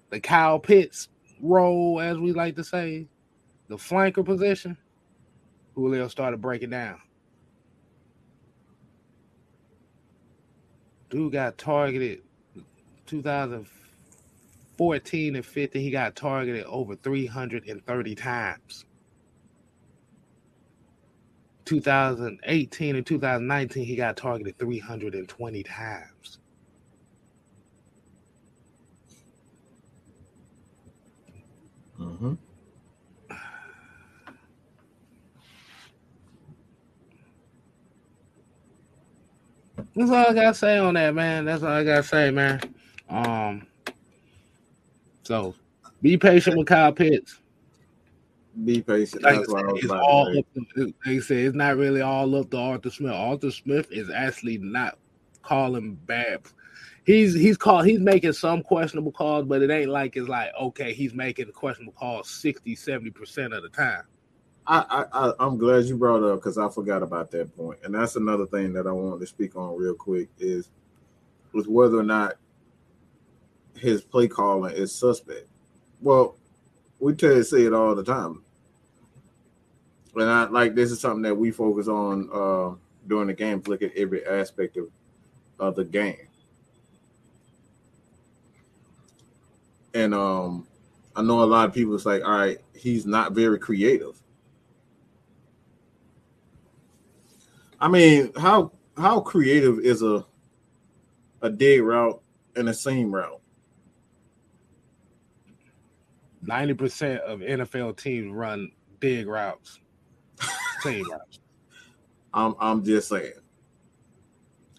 the Kyle Pitts role, as we like to say, the flanker position, Julio started breaking down. Dude got targeted 2014 and 15. He got targeted over 330 times. 2018 and 2019, he got targeted 320 times. That's all I gotta say on that, man. So be patient with Kyle Pitts. Be patient. That's what I was about to say. They say it's not really all up to Arthur Smith. Arthur Smith is actually not calling bad. He's making some questionable calls, but it ain't like it's like, okay, he's making questionable calls 60, 70% of the time. I'm glad you brought it up because I forgot about that point. And that's another thing that I wanted to speak on real quick is whether or not his play calling is suspect. Well, we tell you say it all the time. And I like this is something that we focus on during the game, look at every aspect of the game. And I know a lot of people it's like, all right, he's not very creative. I mean, how creative is a dig route and a seam route? 90% of NFL teams run dig routes, seam routes. I'm just saying,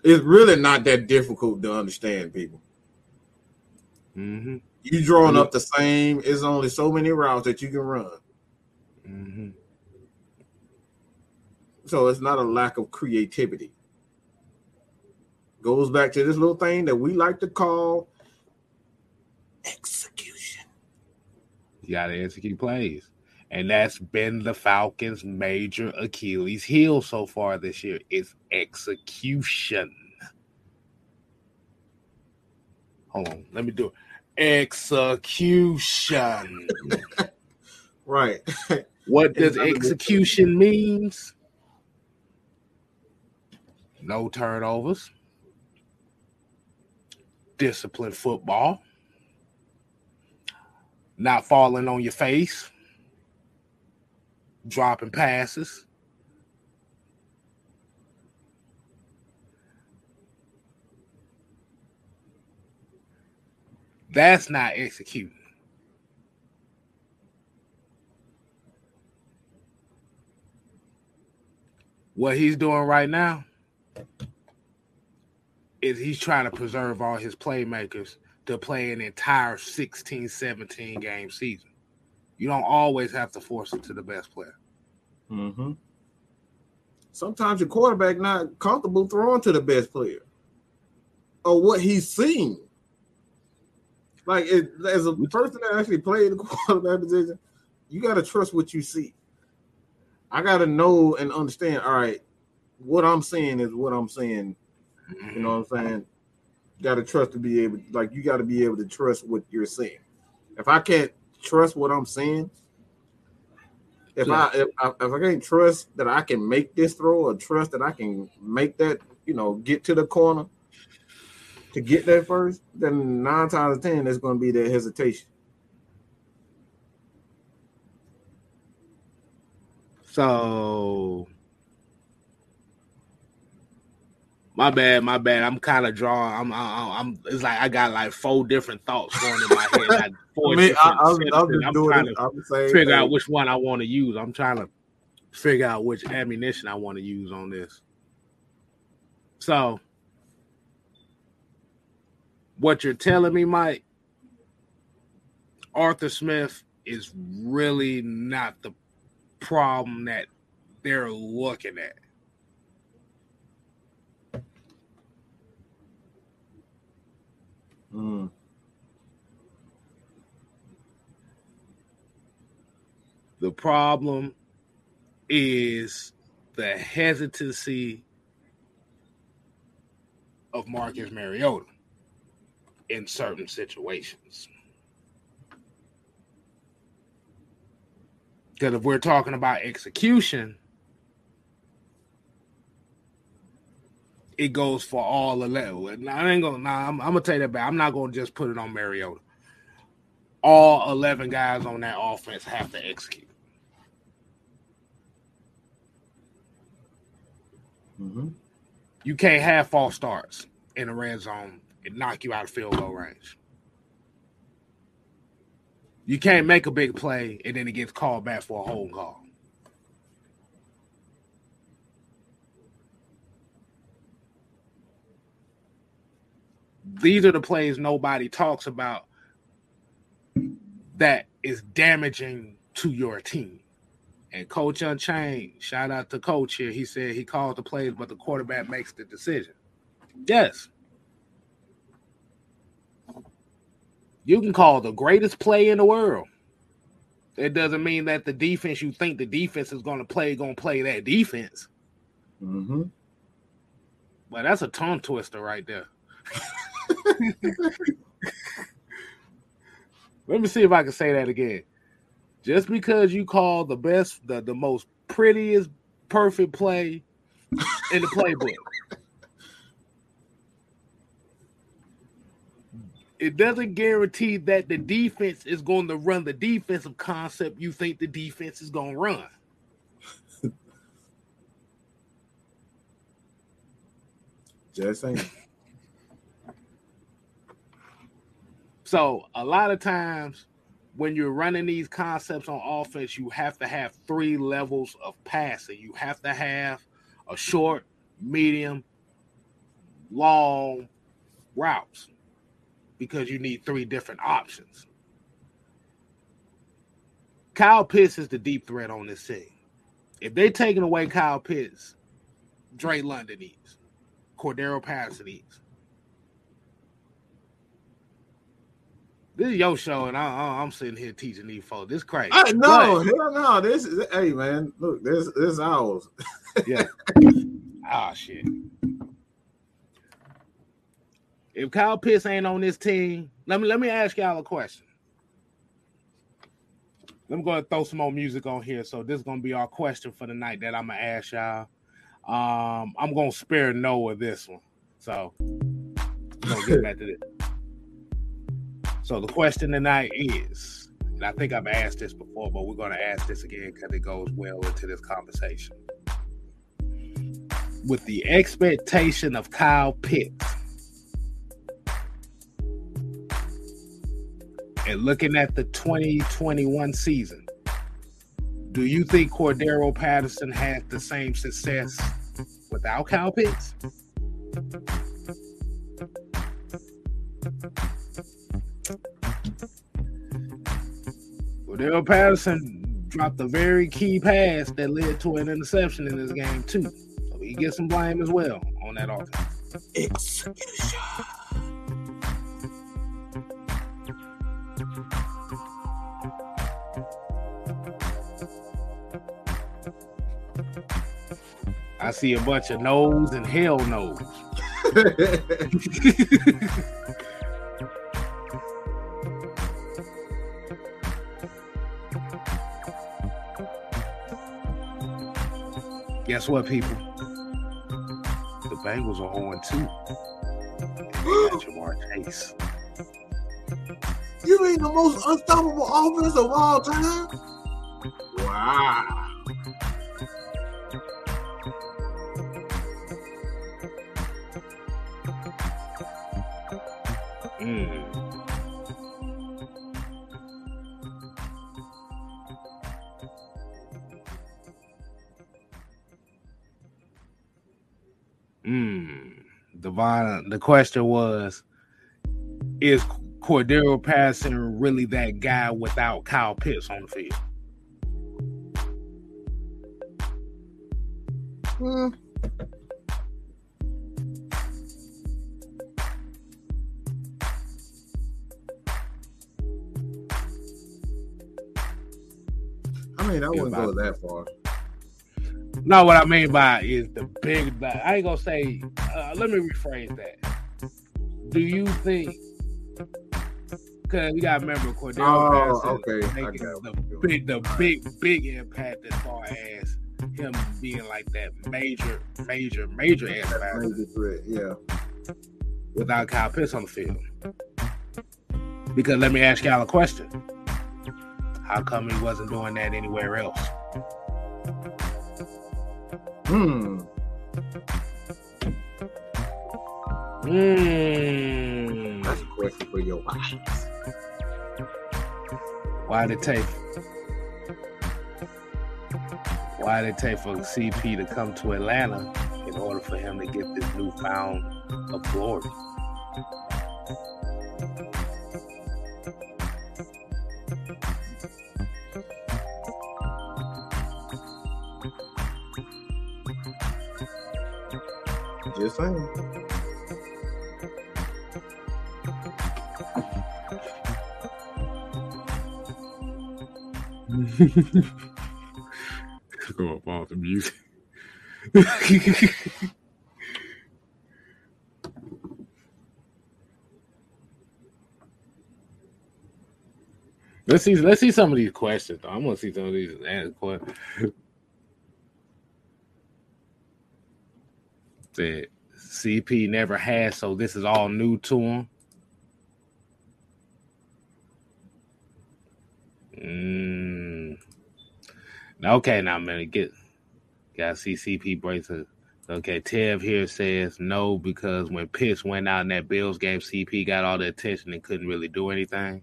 it's really not that difficult to understand, people. You drawing up the same. It's only so many routes that you can run. So it's not a lack of creativity. Goes back to this little thing that we like to call execution. You got to execute plays. And that's been the Falcons' major Achilles heel so far this year is execution. Hold on. Let me do it. Execution. Right. What does execution mean? No turnovers, disciplined football, not falling on your face, dropping passes. That's not executing. What he's doing right now is he's trying to preserve all his playmakers to play an entire 16-17 game season. You don't always have to force it to the best player. Sometimes your quarterback not comfortable throwing to the best player or what he's seen. Like, as a person that actually played the quarterback position, you got to trust what you see. I got to know and understand, all right, what I'm seeing is what I'm seeing. You know what I'm saying? Got to trust to be able, like you got to be able to trust what you're seeing. If I can't trust what I'm seeing, If I can't trust that I can make this throw or trust that I can make that, get to the corner to get there first, then 9 times out of 10, there's going to be that hesitation. So, my bad. I'm kind of drawing. I'm. It's like I got like 4 different thoughts going in my head. Like 4 I'm trying to figure out which one I want to use. I'm trying to figure out which ammunition I want to use on this. So, what you're telling me, Mike, Arthur Smith is really not the problem that they're looking at. The problem is the hesitancy of Marcus Mariota in certain situations. Because if we're talking about execution, it goes for all the level. I'm gonna take that back. I'm not gonna just put it on Mariota. All 11 guys on that offense have to execute. Mm-hmm. You can't have false starts in the red zone and knock you out of field goal range. You can't make a big play and then it gets called back for a holding call. These are the plays nobody talks about that is damaging to your team. And Coach Unchained, shout out to Coach here, he said he calls the plays, but the quarterback makes the decision. Yes. You can call the greatest play in the world. It doesn't mean that the defense, you think the defense is going to play that defense. Mm-hmm. But that's a tongue twister right there. Let me see if I can say that again. Just because you call the best, the most prettiest, perfect play in the playbook, it doesn't guarantee that the defense is going to run the defensive concept you think the defense is going to run. Just saying. So a lot of times when you're running these concepts on offense, you have to have 3 levels of passing. You have to have a short, medium, long routes, because you need 3 different options. Kyle Pitts is the deep threat on this team. If they're taking away Kyle Pitts, Drake London eats. Cordero Patterson eats. This is your show, and I'm sitting here teaching these folks. This is crazy. No. This is, hey, man, look, this is ours. Yeah. Ah, shit. If Kyle Pitts ain't on this team, let me ask y'all a question. I'm going to throw some more music on here. So this is going to be our question for the night that I'm going to ask y'all. I'm going to spare Noah this one. So I'm going to get back to this. So the question tonight is, and I think I've asked this before, but we're going to ask this again because it goes well into this conversation. With the expectation of Kyle Pitts, and looking at the 2021 season, do you think Cordero Patterson had the same success without Kyle Pitts? Cordero Patterson dropped a very key pass that led to an interception in this game, too. So he gets some blame as well on that offense. Execution. I see a bunch of no's and hell no's. Guess what, people? The Bengals are 0-2. Jamar Chase. You ain't the most unstoppable offense of all time? Wow. Devon, the question was, is Cordero Patterson really that guy without Kyle Pitts on the field? I mean, I wouldn't go that far. No, what I mean by is the big. I ain't gonna say. Let me rephrase that. Do you think? Because we gotta remember Cordero Patterson making the big impact as far as him being like that major impact. Major threat, yeah. Without Kyle Pitts on the field. Because let me ask y'all a question: how come he wasn't doing that anywhere else? That's a question for your eyes. Why did it take for CP to come to Atlanta in order for him to get this newfound of glory? Just saying. Go up all the music. Let's see some of these questions, though. I'm gonna see some of these questions. That CP never had, so this is all new to him. Okay, now I'm gonna gotta see CP breaks it. Okay, Tev here says no because when Pitts went out in that Bills game, CP got all the attention and couldn't really do anything.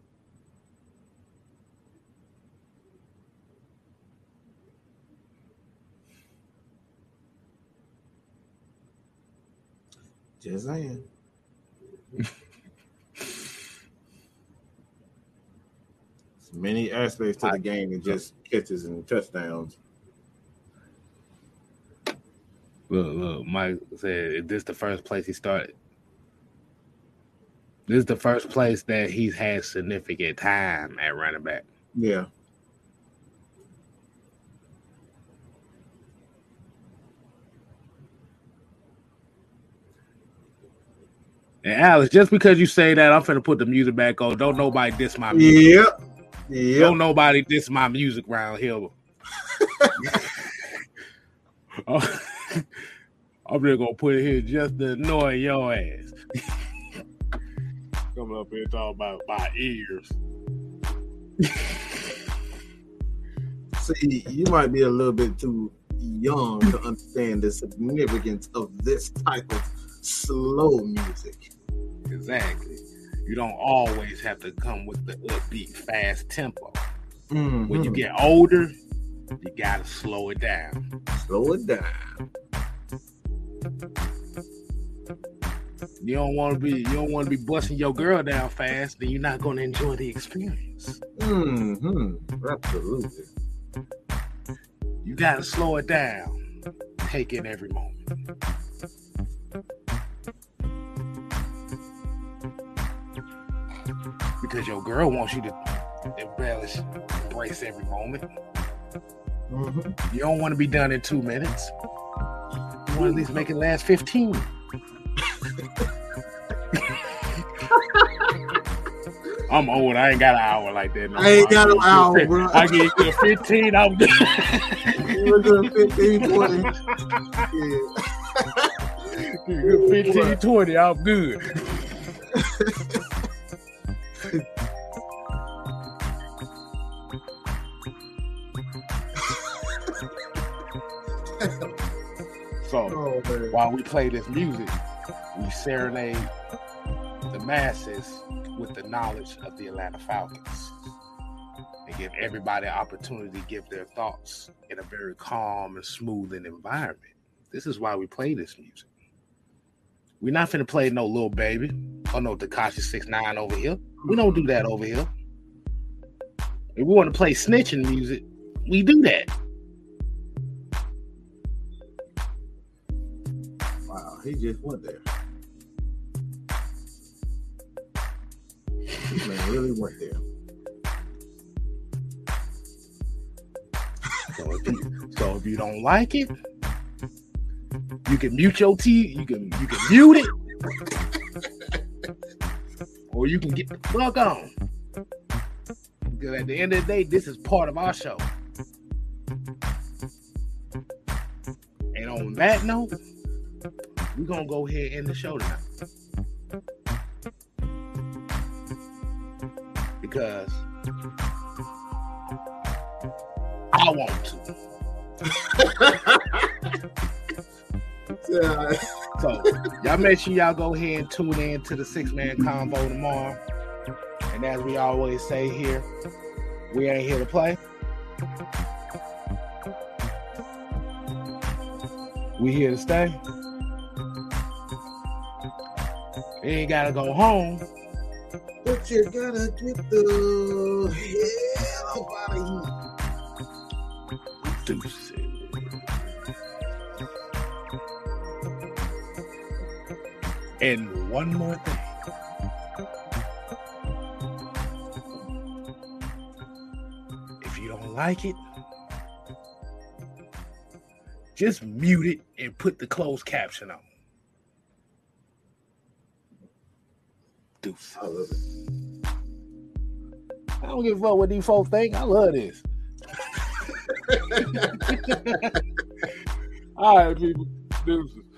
Just saying. There's many aspects to the game than just catches and touchdowns. Look, Mike said, is this the first place he started? This is the first place that he's had significant time at running back. Yeah. And Alex, just because you say that, I'm finna put the music back on. Don't nobody diss my music. Yep. Don't nobody diss my music round here. I'm just gonna put it here just to annoy your ass. Coming up here talking about my ears. See, you might be a little bit too young to understand the significance of this type of slow music. Exactly. You don't always have to come with the upbeat, fast tempo. Mm-hmm. When you get older, you gotta slow it down. You don't want to be busting your girl down fast, then you're not going to enjoy the experience. Mm-hmm. Absolutely. You gotta slow it down. Take in every moment. Because your girl wants you to embrace every moment. Mm-hmm. You don't want to be done in 2 minutes. You want to at least make it last 15. I'm old. I ain't got an hour like that. No. I ain't got an hour, bro. I get you a 15. I'm good. He was good 15-20. Yeah. Good 15-20. I'm good. So while we play this music, we serenade the masses with the knowledge of the Atlanta Falcons and give everybody an opportunity to give their thoughts in a very calm and smooth environment. This is why we play this music. We're not finna play no Lil Baby or no Tekashi 6ix9ine over here. We don't do that over here. If we want to play snitching music, we do that. Wow, he just went there. This man really went there. So if you don't like it, you can mute your TV. You can mute it, or you can get the fuck on. Because at the end of the day, this is part of our show. And on that note, we're gonna go ahead and end the show tonight. Because I want to. Yeah. So y'all make sure y'all go ahead and tune in to the Six Man Convo tomorrow. And as we always say here, we ain't here to play. We here to stay. You ain't gotta go home. But you gotta get the hell out of here. Deuces. And one more thing. If you don't like it, just mute it and put the closed caption on. Deuces. I love it. I don't give a fuck what these folks think. I love this. All right, people. Deuces.